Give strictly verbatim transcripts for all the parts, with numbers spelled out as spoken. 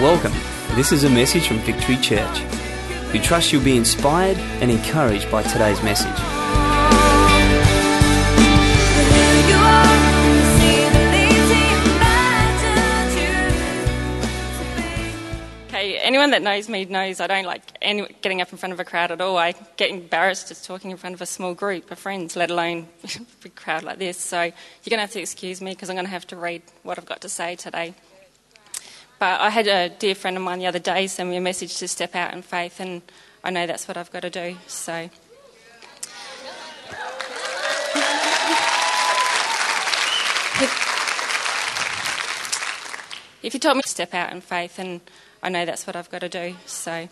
welcome. This is a message from Victory Church. We trust you'll be inspired and encouraged by today's message. Okay, anyone that knows me knows I don't like any, getting up in front of a crowd at all. I get embarrassed just talking in front of a small group of friends, let alone a big crowd like this. So you're going to have to excuse me because I'm going to have to read what I've got to say today. But I had a dear friend of mine the other day send me a message to step out in faith, and I know that's what I've got to do. So, if, if you told me to step out in faith, and I know that's what I've got to do. So,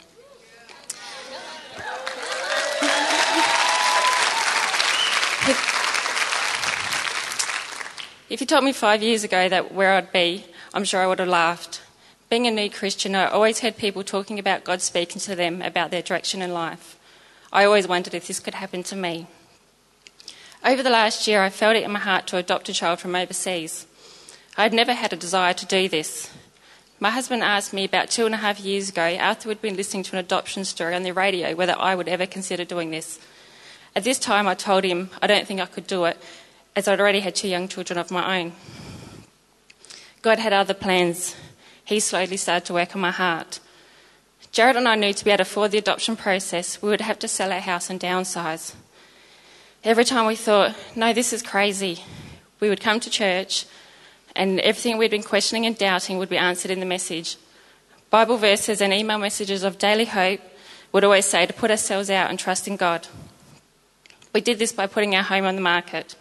if, if you told me five years ago that where I'd be, I'm sure I would have laughed. Being a new Christian, I always heard people talking about God speaking to them about their direction in life. I always wondered if this could happen to me. Over the last year, I felt it in my heart to adopt a child from overseas. I had never had a desire to do this. My husband asked me about two and a half years ago, after we'd been listening to an adoption story on the radio, whether I would ever consider doing this. At this time, I told him I don't think I could do it, as I'd already had two young children of my own. God had other plans. He slowly started to work on my heart. Jared and I knew to be able to afford the adoption process, we would have to sell our house and downsize. Every time we thought, no, this is crazy, we would come to church and everything we'd been questioning and doubting would be answered in the message. Bible verses and email messages of daily hope would always say to put ourselves out and trust in God. We did this by putting our home on the market.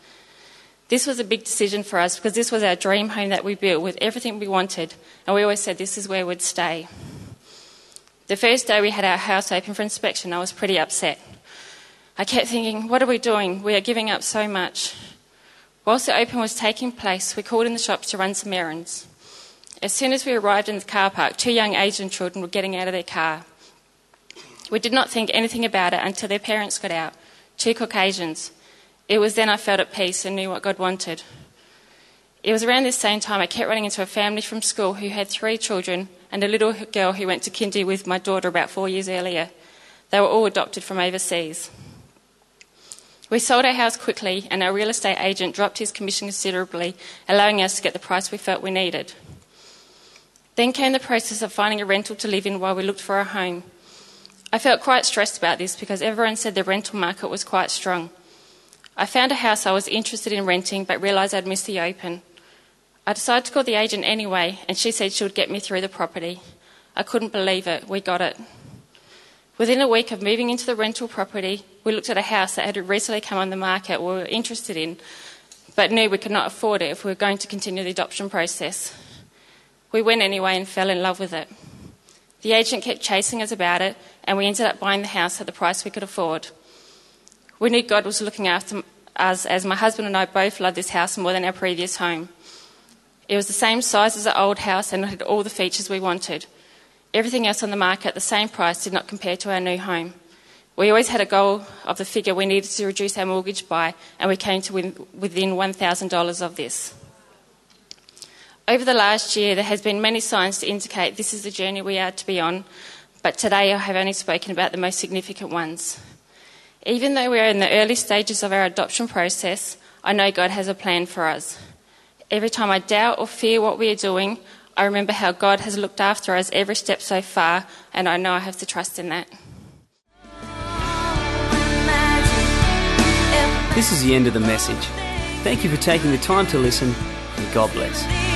This was a big decision for us because this was our dream home that we built with everything we wanted, and we always said this is where we'd stay. The first day we had our house open for inspection, I was pretty upset. I kept thinking, what are we doing? We are giving up so much. Whilst the open was taking place, we called in the shops to run some errands. As soon as we arrived in the car park, two young Asian children were getting out of their car. We did not think anything about it until their parents got out, two Caucasians. It was then I felt at peace and knew what God wanted. It was around this same time I kept running into a family from school who had three children and a little girl who went to kindy with my daughter about four years earlier. They were all adopted from overseas. We sold our house quickly and our real estate agent dropped his commission considerably, allowing us to get the price we felt we needed. Then came the process of finding a rental to live in while we looked for a home. I felt quite stressed about this because everyone said the rental market was quite strong. I found a house I was interested in renting but realised I'd missed the open. I decided to call the agent anyway, and she said she would get me through the property. I couldn't believe it. We got it. Within a week of moving into the rental property, we looked at a house that had recently come on the market we were interested in, but knew we could not afford it if we were going to continue the adoption process. We went anyway and fell in love with it. The agent kept chasing us about it, and we ended up buying the house at the price we could afford. We knew God was looking after us, as my husband and I both loved this house more than our previous home. It was the same size as the old house and it had all the features we wanted. Everything else on the market at the same price did not compare to our new home. We always had a goal of the figure we needed to reduce our mortgage by, and we came to within one thousand dollars of this. Over the last year, there has been many signs to indicate this is the journey we are to be on, but today I have only spoken about the most significant ones. Even though we are in the early stages of our adoption process, I know God has a plan for us. Every time I doubt or fear what we are doing, I remember how God has looked after us every step so far, and I know I have to trust in that. This is the end of the message. Thank you for taking the time to listen, and God bless.